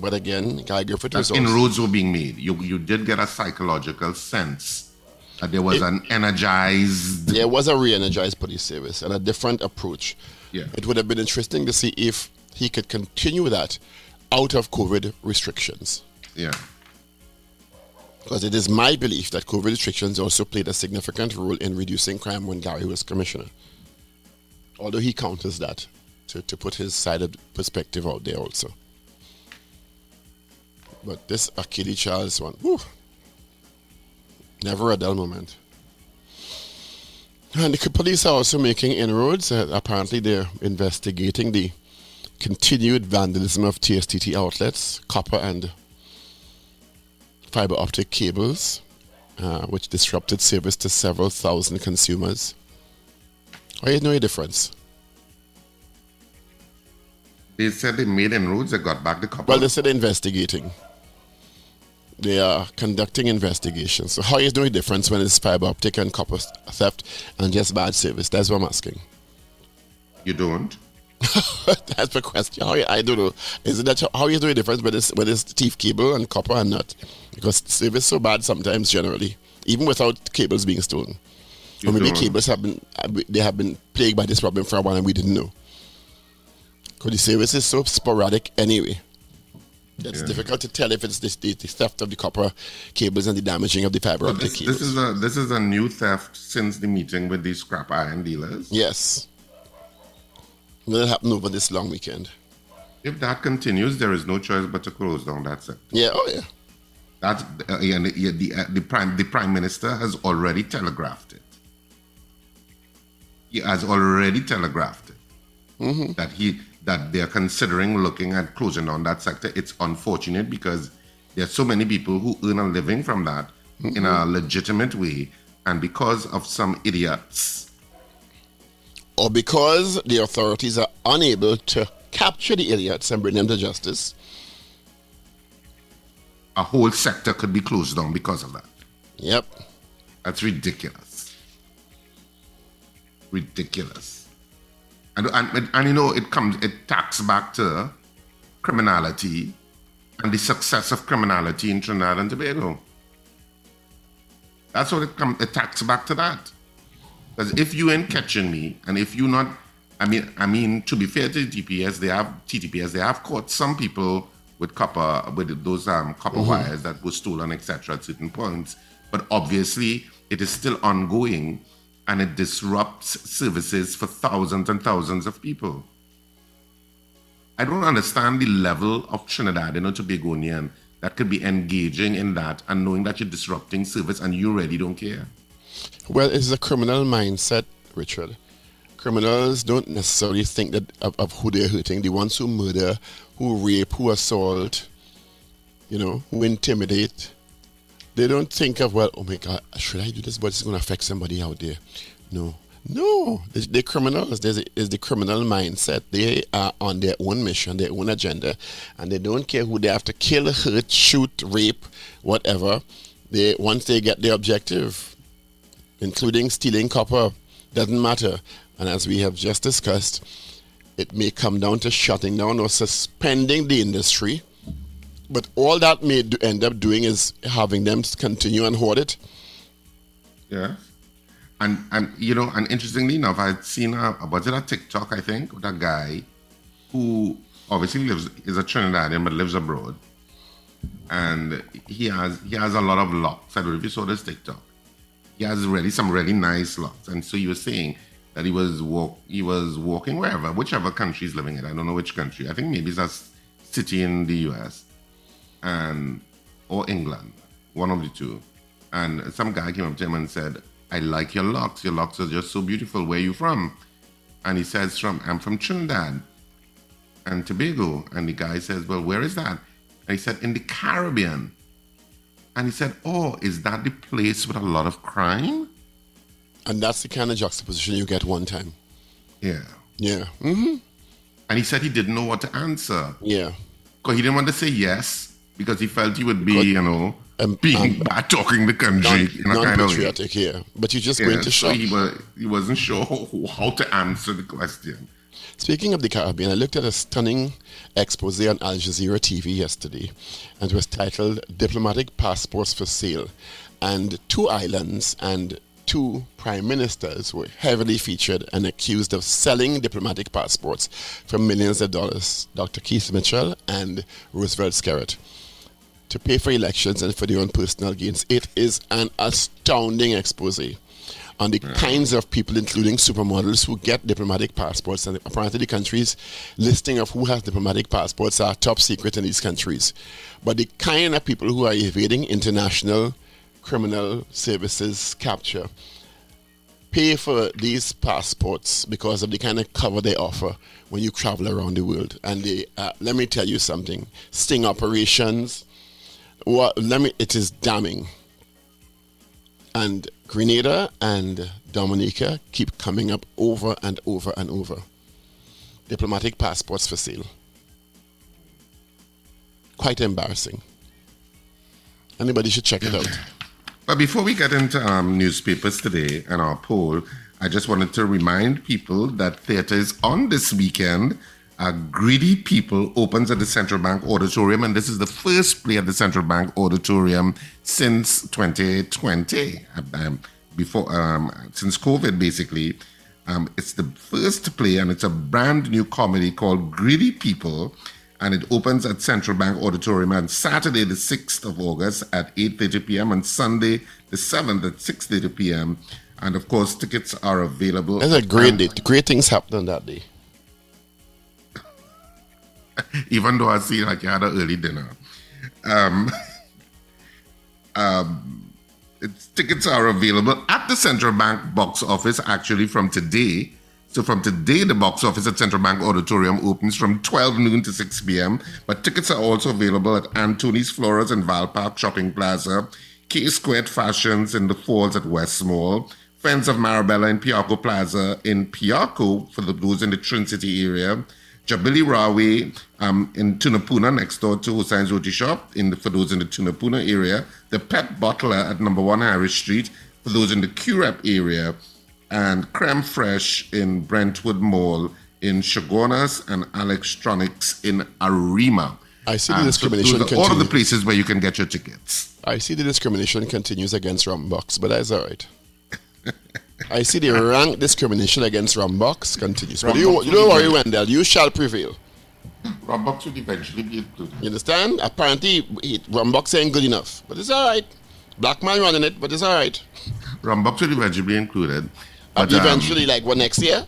But again, Guy Griffith is also... inroads were being made. You, you did get a psychological sense that there was it, an energized... There was a re-energized police service and a different approach. Yeah. It would have been interesting to see if he could continue that out of COVID restrictions. Yeah. Because it is my belief that COVID restrictions also played a significant role in reducing crime when Gary was commissioner. Although he counters that, to, to put his side of perspective out there also. But this Akiel Charles one, whew, never a dull moment. And the police are also making inroads. Uh, apparently, they're investigating the continued vandalism of T S T T outlets, copper and fiber optic cables, uh, which disrupted service to several thousand consumers. I had no difference. They said they made inroads, they got back the copper. Well, they said they're investigating. They are conducting investigations. So how is there a difference when it's fiber optic and copper theft and just bad service? That's what I'm asking. You don't? That's the question. How, I don't know. Is it that how is there a difference when it's, when it's thief cable and copper and not? Because service is so bad sometimes generally, even without cables being stolen. You I mean, don't. The cables have been, they have been plagued by this problem for a while and we didn't know. Because the service is so sporadic anyway. It's yeah. difficult to tell if it's the, the, the theft of the copper cables and the damaging of the fiber so optic this, cables. This is, a, this is a new theft since the meeting with these scrap iron dealers. Yes. That'll happen over this long weekend. If that continues, there is no choice but to close down that sector. Yeah, oh yeah. That's, uh, yeah, yeah, the, uh, the, prime, the Prime Minister has already telegraphed it. He has already telegraphed it. Mm-hmm. That he... that they're considering looking at closing down that sector. It's unfortunate because there's so many people who earn a living from that mm-hmm. in a legitimate way, and because of some idiots. Or because the authorities are unable to capture the idiots and bring them to justice. A whole sector could be closed down because of that. Yep. That's ridiculous. Ridiculous. And, and, and you know, it comes, it tacks back to criminality and the success of criminality in Trinidad and Tobago. That's what it comes, it tacks back to that. Because if you ain't catching me, and if you not, I mean, I mean, to be fair to T T P S, they have, T T P S, they have caught some people with copper, with those um, copper mm-hmm. wires that were stolen, et cetera at certain points. But obviously, it is still ongoing. And it disrupts services for thousands and thousands of people. I don't understand the level of Trinidad and Tobagonian that could be engaging in that and knowing that you're disrupting service and you really don't care. Well, it's a criminal mindset, Richard. Criminals don't necessarily think that of, of who they're hurting. The ones who murder, who rape, who assault, you know, who intimidate. They don't think of, well, oh my God, should I do this? But it's going to affect somebody out there. No. No. They're criminals. There's the criminal mindset. They are on their own mission, their own agenda. And they don't care who they have to kill, hurt, shoot, rape, whatever. They Once they get their objective, including stealing copper, doesn't matter. And as we have just discussed, it may come down to shutting down or suspending the industry. But all that may do end up doing is having them continue and hoard it. Yeah. And, and you know, and interestingly enough, I'd seen a, was it a TikTok, I think, with a guy who obviously lives, is a Trinidadian, but lives abroad. And he has, he has a lot of locks. I don't know if you saw this TikTok. He has really some really nice locks. And so you were saying that he was walk, he was walking wherever, whichever country he's living in. I don't know which country. I think maybe it's a city in the U S, and or England, one of the two, and some guy came up to him and said, I like your locks, your locks are just so beautiful, where are you from? And he says, from I'm from Trinidad and Tobago. And the guy says, well, where is that? And he said, in the Caribbean. And he said, oh, is that the place with a lot of crime? And that's the kind of juxtaposition you get one time. Yeah. Yeah. Mm-hmm. And he said he didn't know what to answer. Yeah. Because he didn't want to say yes, because he felt he would be, because, you know, um, being um, bad talking the country non, in a kind of way. Non-patriotic here, but you're just yeah, going to show. So he, was, he wasn't sure how, how to answer the question. Speaking of the Caribbean, I looked at a stunning expose on Al Jazeera T V yesterday, and it was titled Diplomatic Passports for Sale. And two islands and two prime ministers were heavily featured and accused of selling diplomatic passports for millions of dollars, Doctor Keith Mitchell and Roosevelt Skerritt, to pay for elections and for their own personal gains. It is an astounding expose on the yeah. kinds of people, including supermodels, who get diplomatic passports. And apparently the countries' listing of who has diplomatic passports are top secret in these countries. But the kind of people who are evading international criminal services capture pay for these passports because of the kind of cover they offer when you travel around the world. And they uh, let me tell you something, sting operations, what let me it is damning. And Grenada and Dominica keep coming up over and over and over. Diplomatic passports for sale. Quite embarrassing. Anybody should check it out. But before we get into um, newspapers today and our poll, I just wanted to remind people that theatre is on this weekend. Uh, Greedy People opens at the Central Bank Auditorium, and this is the first play at the Central Bank Auditorium since twenty twenty, um, before um, since COVID, basically. Um, it's the first play, and it's a brand new comedy called Greedy People, and it opens at Central Bank Auditorium on Saturday, the sixth of August at eight thirty p.m. and Sunday, the seventh at six thirty p.m. And, of course, tickets are available. That's a great day. Great things happened on that day. Even though I see like you had an early dinner. Um, um, it's, tickets are available at the Central Bank box office, actually, from today. So from today, the box office at Central Bank Auditorium opens from twelve noon to six p.m. But tickets are also available at Anthony's Flowers and Val Park Shopping Plaza, K-Squared Fashions in the Falls at West Mall, Friends of Marabella in Piarco Plaza in Piarco for those in the Trin City area, Jabili Rawe um, in Tunapuna next door to Hussein's Roti Shop in the, for those in the Tunapuna area, the Pet Bottler at number one Harris Street for those in the Curep area, and Creme Fraiche in Brentwood Mall in Chagonas and Alextronics in Arima. I see the and discrimination so those are all of the places where you can get your tickets. I see the discrimination continues against Rumbox, but that's all right. I see the rank discrimination against Rumbox continues. Rumbox, but you, you don't worry, Wendell, you shall prevail. Rumbox will eventually be good. You understand? Apparently, Rumbox ain't good enough, but it's all right. Black man running it, but it's all right. Rumbox will eventually be included. But eventually, um, like what next year?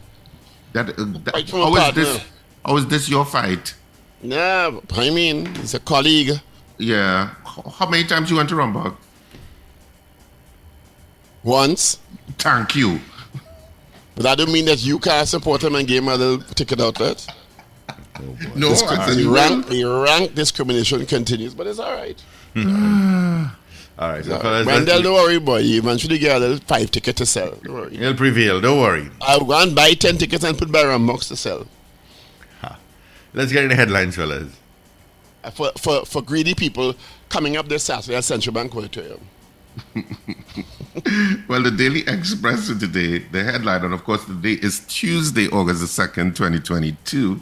That, uh, that right from how, is this, how is this your fight? No, yeah, I mean, it's a colleague. Yeah. How many times you went to Rumbox? Once. Thank you. But that don't mean that you can't support him and give him a little ticket outlet. Oh no, Disc- the rank, rank discrimination continues, but it's all right. Mm. All right. So no, Wendell, don't worry, boy. You eventually get a little five ticket to sell. Don't worry. It'll prevail. Don't worry. I'll go and buy ten tickets and put by Rumbox to sell. Ha. Let's get in the headlines, fellas. For, for, for Greedy People coming up this Saturday at Central Bank Auditorium. Well, the Daily Express today, the headline, and of course today is Tuesday, August the second, twenty twenty-two.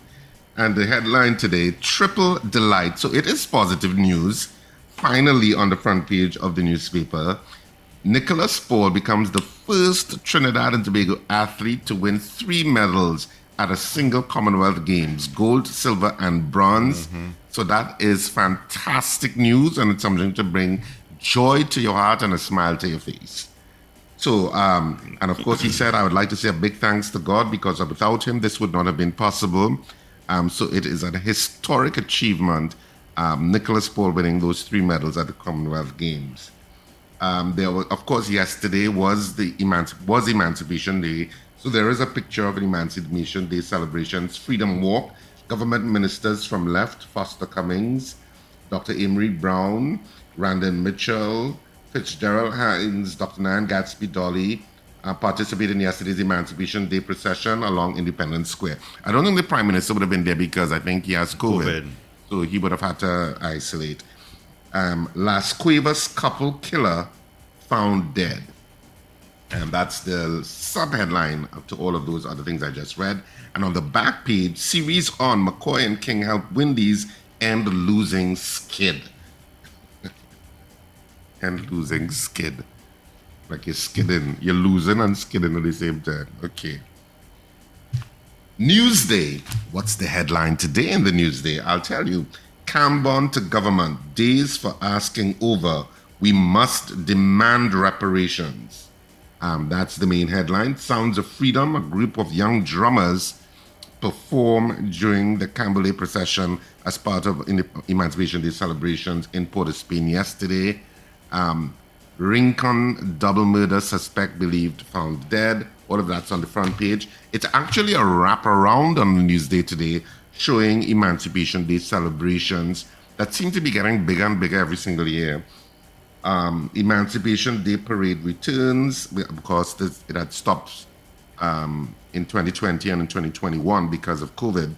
And the headline today, Triple Delight. So it is positive news. Finally, on the front page of the newspaper, Nicholas Paul becomes the first Trinidad and Tobago athlete to win three medals at a single Commonwealth Games, gold, silver, and bronze. Mm-hmm. So that is fantastic news, and it's something to bring joy to your heart and a smile to your face. So, um, and of course, he said, I would like to say a big thanks to God because without him, this would not have been possible. Um, so it is a historic achievement. Um, Nicholas Paul winning those three medals at the Commonwealth Games. Um, there was, of course, yesterday was the emanci- was Emancipation Day, so there is a picture of an Emancipation Day celebrations. Freedom Walk, government ministers from left, Foster Cummings, Doctor Amory Brown, Randon Mitchell, Fitzgerald Hines, Doctor Nan Gadsby Dolly uh, participated in yesterday's Emancipation Day procession along Independence Square. I don't think the Prime Minister would have been there because I think he has COVID. COVID. So he would have had to isolate. Um, Las Cuevas couple killer found dead. And that's the sub-headline to all of those other things I just read. And on the back page, series on McCoy and King help Windies end losing skid. End losing skid. Like you're skidding. You're losing and skidding at the same time. Okay. Newsday. What's the headline today in the Newsday? I'll tell you. Kambon to government. Days for asking over. We must demand reparations. Um, that's the main headline. Sounds of Freedom, a group of young drummers perform during the Cambole procession as part of Emancipation Day celebrations in Port of Spain yesterday. Um, Rincon double murder suspect believed found dead. All of that's on the front page. It's actually a wraparound on the Newsday today showing Emancipation Day celebrations that seem to be getting bigger and bigger every single year. Um, Emancipation Day parade returns because this, it had stopped um, in twenty twenty and in twenty twenty-one because of COVID.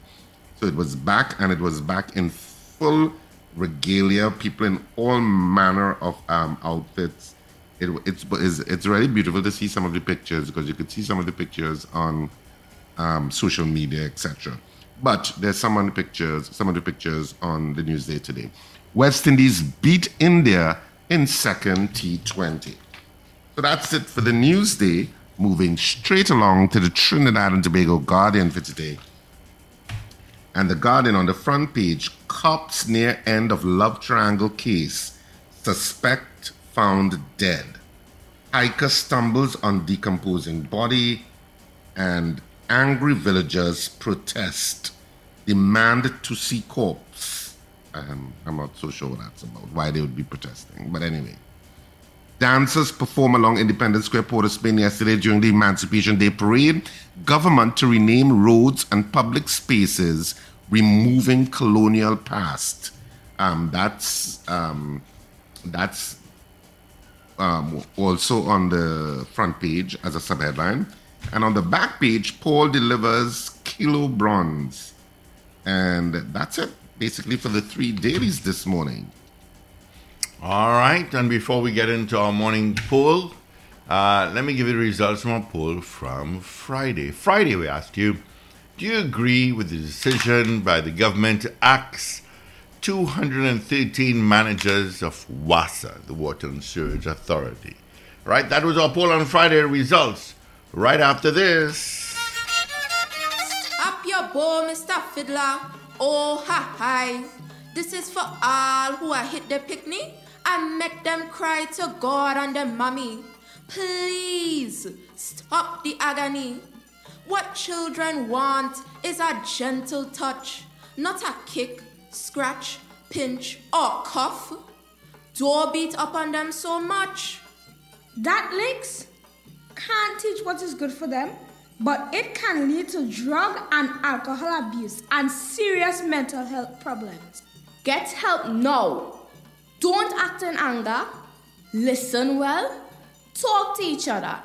So it was back, and it was back in full regalia, people in all manner of um, outfits. It, it's, it's it's really beautiful to see some of the pictures because you could see some of the pictures on um, social media, et cetera. But there's some on the pictures, some of the pictures on the Newsday today. West Indies beat India in second T twenty. So that's it for the Newsday. Moving straight along to the Trinidad and Tobago Guardian for today. And the Guardian on the front page, cops near end of love triangle case, suspect found dead. Hiker stumbles on decomposing body and angry villagers protest, demand to see corpse. Um, I'm not so sure what that's about, why they would be protesting. But anyway, dancers perform along Independence Square, Port of Spain yesterday during the Emancipation Day parade. Government to rename roads and public spaces, removing colonial past. Um, that's um, that's um, also on the front page as a sub-headline. And on the back page, Paul delivers Kilo Bronze. And that's it. Basically for the three dailies this morning. All right, and before we get into our morning poll, uh, let me give you the results from our poll from Friday. Friday, we asked you, do you agree with the decision by the government to axe two hundred thirteen managers of WASA, the Water and Sewage Authority? Right, that was our poll on Friday. Results right after this. Up your bow, Mister Fiddler. Oh, ha, hi. This is for all who are hit the picnic and make them cry to God and their mommy. Please stop the agony. What children want is a gentle touch, not a kick, scratch, pinch, or cuff. Don't beat up on them so much. That licks can't teach what is good for them, but it can lead to drug and alcohol abuse and serious mental health problems. Get help now. Don't act in anger. Listen well. Talk to each other.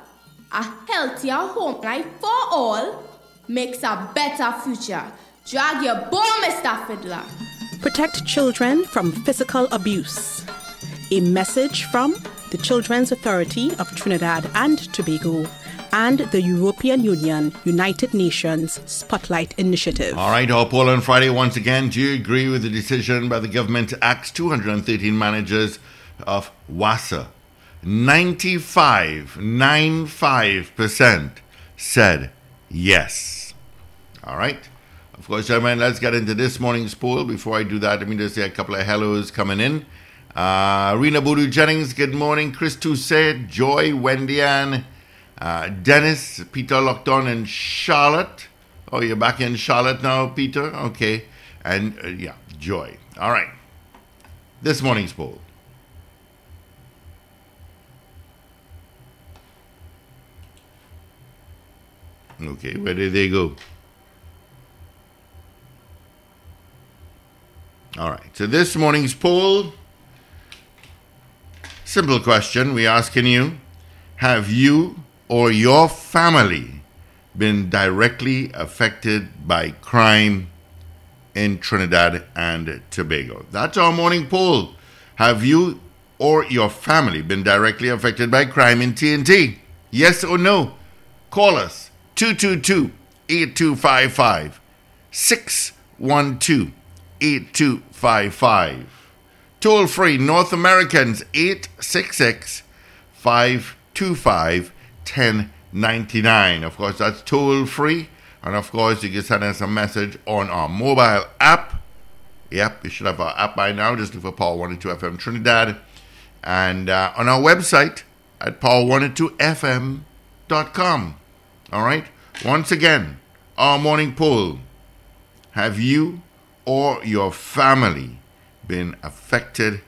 A healthier home life for all makes a better future. Drag your ball, Mister Fiddler. Protect children from physical abuse. A message from the Children's Authority of Trinidad and Tobago and the European Union, United Nations Spotlight Initiative. All right, our poll on Friday once again. Do you agree with the decision by the government to axe two hundred thirteen managers of WASA? ninety-five, ninety-five percent said yes. All right. Of course, gentlemen, let's get into this morning's poll. Before I do that, let me just say a couple of hellos coming in. Uh, Rena Boodoo Jennings, good morning. Chris Toussaint, Joy, Wendy Ann, Uh, Dennis, Peter locked on, and Charlotte. Oh, you're back in Charlotte now, Peter? Okay. And, uh, yeah, Joy. All right. This morning's poll. Okay, where did they go? All right. So this morning's poll, simple question we're asking you. Have you or your family been directly affected by crime in Trinidad and Tobago? That's our morning poll. Have you or your family been directly affected by crime in T N T? Yes or no? Call us two two two, eight two five five, six one two, eight two five five. Toll free North Americans eight six six, five two five, one oh nine nine. Of course, that's toll free. And of course, you can send us a message on our mobile app. Yep, you should have our app by now. Just look for Power one oh two F M Trinidad. And uh, on our website at power one oh two f m dot com. All right? Once again, our morning poll. Have you or your family been affected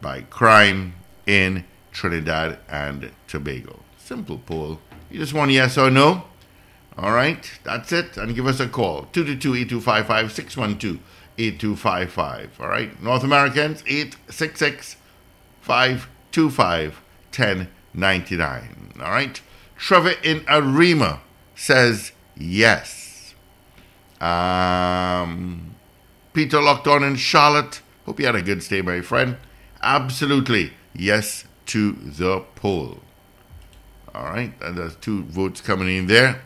by crime in Trinidad and Tobago? Simple poll. You just want yes or no. All right, that's it. And give us a call. two two two, eight two five five, six one two, eight two five five. All right, North Americans, eight six six, five two five, one oh nine nine. All right, Trevor in Arima says yes. Um, Peter locked on in Charlotte. Hope you had a good stay, my friend. Absolutely yes to the poll. All right, and there's two votes coming in there.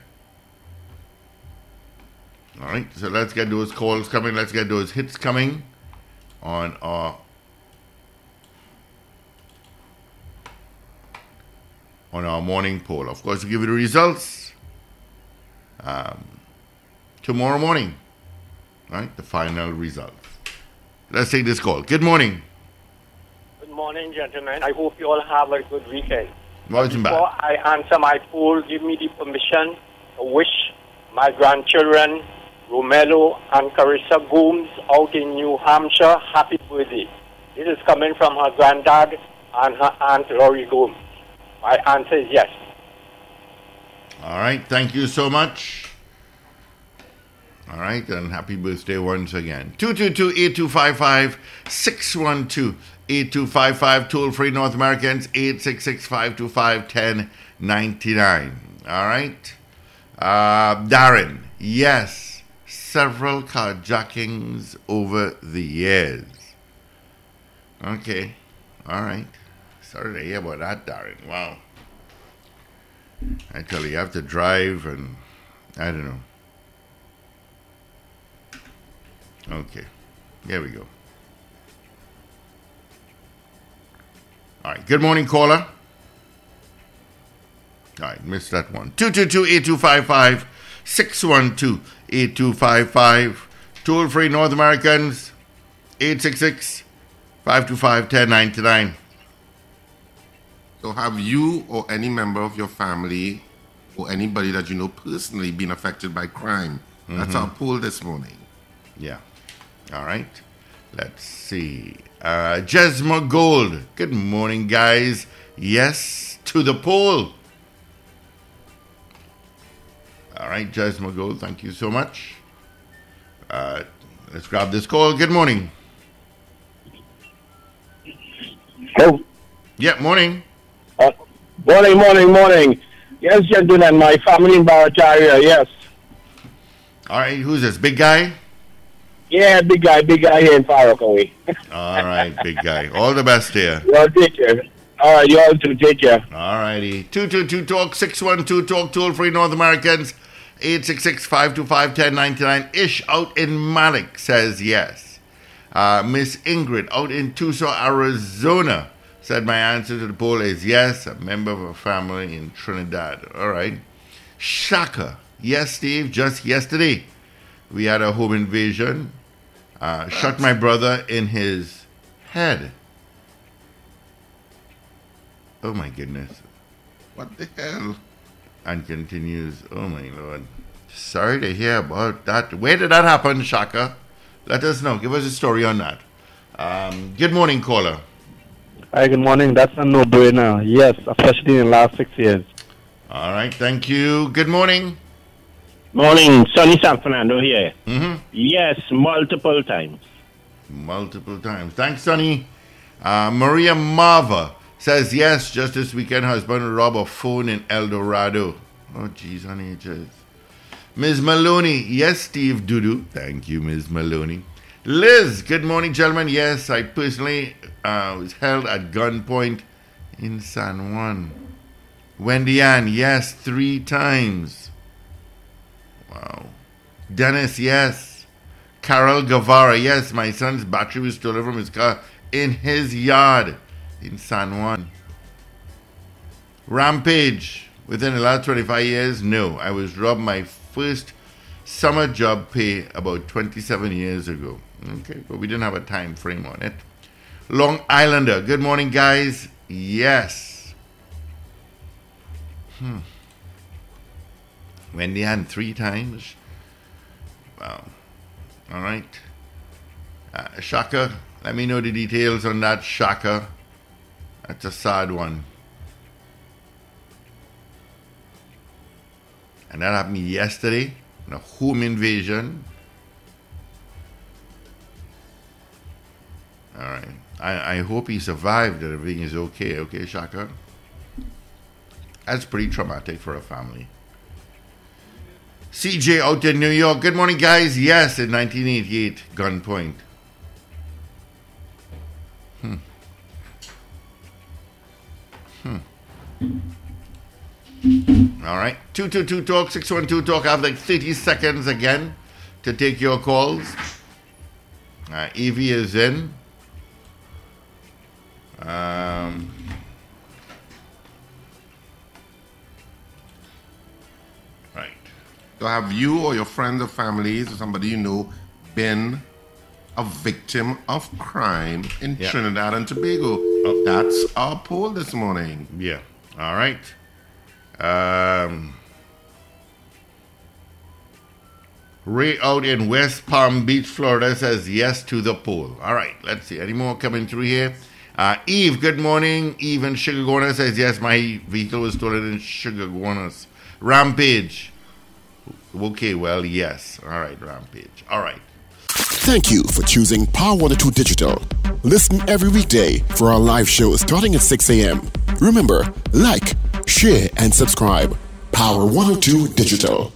All right, so let's get those calls coming. Let's get those hits coming on our on our morning poll. Of course, we'll give you the results um, tomorrow morning. All right, the final results. Let's take this call. Good morning. Good morning, gentlemen. I hope you all have a good weekend. Welcome back. Before I answer my poll, give me the permission to wish my grandchildren, Romelo and Carissa Gomes, out in New Hampshire, happy birthday. This is coming from her granddad and her aunt, Laurie Gomes. My answer is yes. All right. Thank you so much. All right. And happy birthday once again. two two two, eight two five five, six one two, eight two five five. Toll-free North Americans, eight six six, five two five, one oh nine nine. All right. Uh, Darren, yes. Several carjackings over the years. Okay. All right. Sorry to hear about that, Darren. Wow. I tell you, you have to drive and I don't know. Okay. There we go. All right. Good morning, caller. All right. Missed that one. two two two, eight two five five, six one two, eight two five five. Toll-free North Americans, eight six six, five two five, one oh nine nine. So have you or any member of your family or anybody that you know personally been affected by crime? Mm-hmm. That's our poll this morning. Yeah. All right. Let's see. Uh, Jesma Gold. Good morning, guys. Yes to the poll. All right, Jesma Gold. Thank you so much. Uh, let's grab this call. Good morning. Hello. Yeah, morning. Uh, morning, morning, morning. Yes, gentlemen, my family in Barataria, yes. All right, who's this, big guy? Yeah, big guy, big guy here in Paracoy. All right, big guy. All the best here. You all take care. All right, you all too, take care. All righty. two two two, talk, six one two, talk, toll-free North Americans, eight six six, five two five, one oh nine nine. Ish out in Malik says yes. Uh, Miss Ingrid out in Tucson, Arizona, said my answer to the poll is yes, a member of a family in Trinidad. All right. Shaka. Yes, Steve, just yesterday we had a home invasion. Uh, shot my brother in his head. Oh, my goodness. What the hell? And continues. Oh, my Lord. Sorry to hear about that. Where did that happen, Shaka? Let us know. Give us a story on that. Um, good morning, caller. Hi, good morning. That's a no-brainer. Yes, especially in the last six years. All right, thank you. Good morning. Morning. Sunny San Fernando here. Mm-hmm. Yes, multiple times. Multiple times. Thanks, Sunny. Uh, Maria Marva says yes. Just this weekend, husband robbed a phone in El Dorado. Oh, geez, honey, just. Miz Maloney. Yes, Steve Dudu. Thank you, Miz Maloney. Liz, good morning, gentlemen. Yes, I personally uh, was held at gunpoint in San Juan. Wendy Ann, yes, three times. Wow. Dennis, yes. Carol Guevara, yes, my son's battery was stolen from his car in his yard in San Juan. Rampage, within the last twenty-five years, no. I was robbed my first summer job pay about twenty-seven years ago. Okay, but we didn't have a time frame on it. Long Islander, good morning, guys. Yes. Hmm. Wendy Ann three times. Wow. All right. Uh, Shaka, let me know the details on that, Shaka. That's a sad one. And that happened yesterday in a home invasion. All right. I, I hope he survived and everything is okay. Okay, Shaka? That's pretty traumatic for a family. C J out in New York. Good morning, guys. Yes, in nineteen eighty-eight, gunpoint. Hmm. Hmm. All right. two two two talk, six one two talk. I have like thirty seconds again to take your calls. Uh, Evie is in. Um, right. So have you or your friends or families or somebody you know been a victim of crime in yeah. Trinidad and Tobago? Oh. That's our poll this morning. Yeah. All right. Um, Ray out in West Palm Beach, Florida says yes to the poll. All right. Let's see. Any more coming through here? Uh, Eve, good morning. Eve in Sugargonis says, yes, my vehicle was stolen in Sugargonis. Rampage. Okay, well, yes. All right, Rampage. All right. Thank you for choosing Power one oh two Digital. Listen every weekday for our live show starting at six a.m. Remember, like, share, and subscribe. Power one oh two Digital.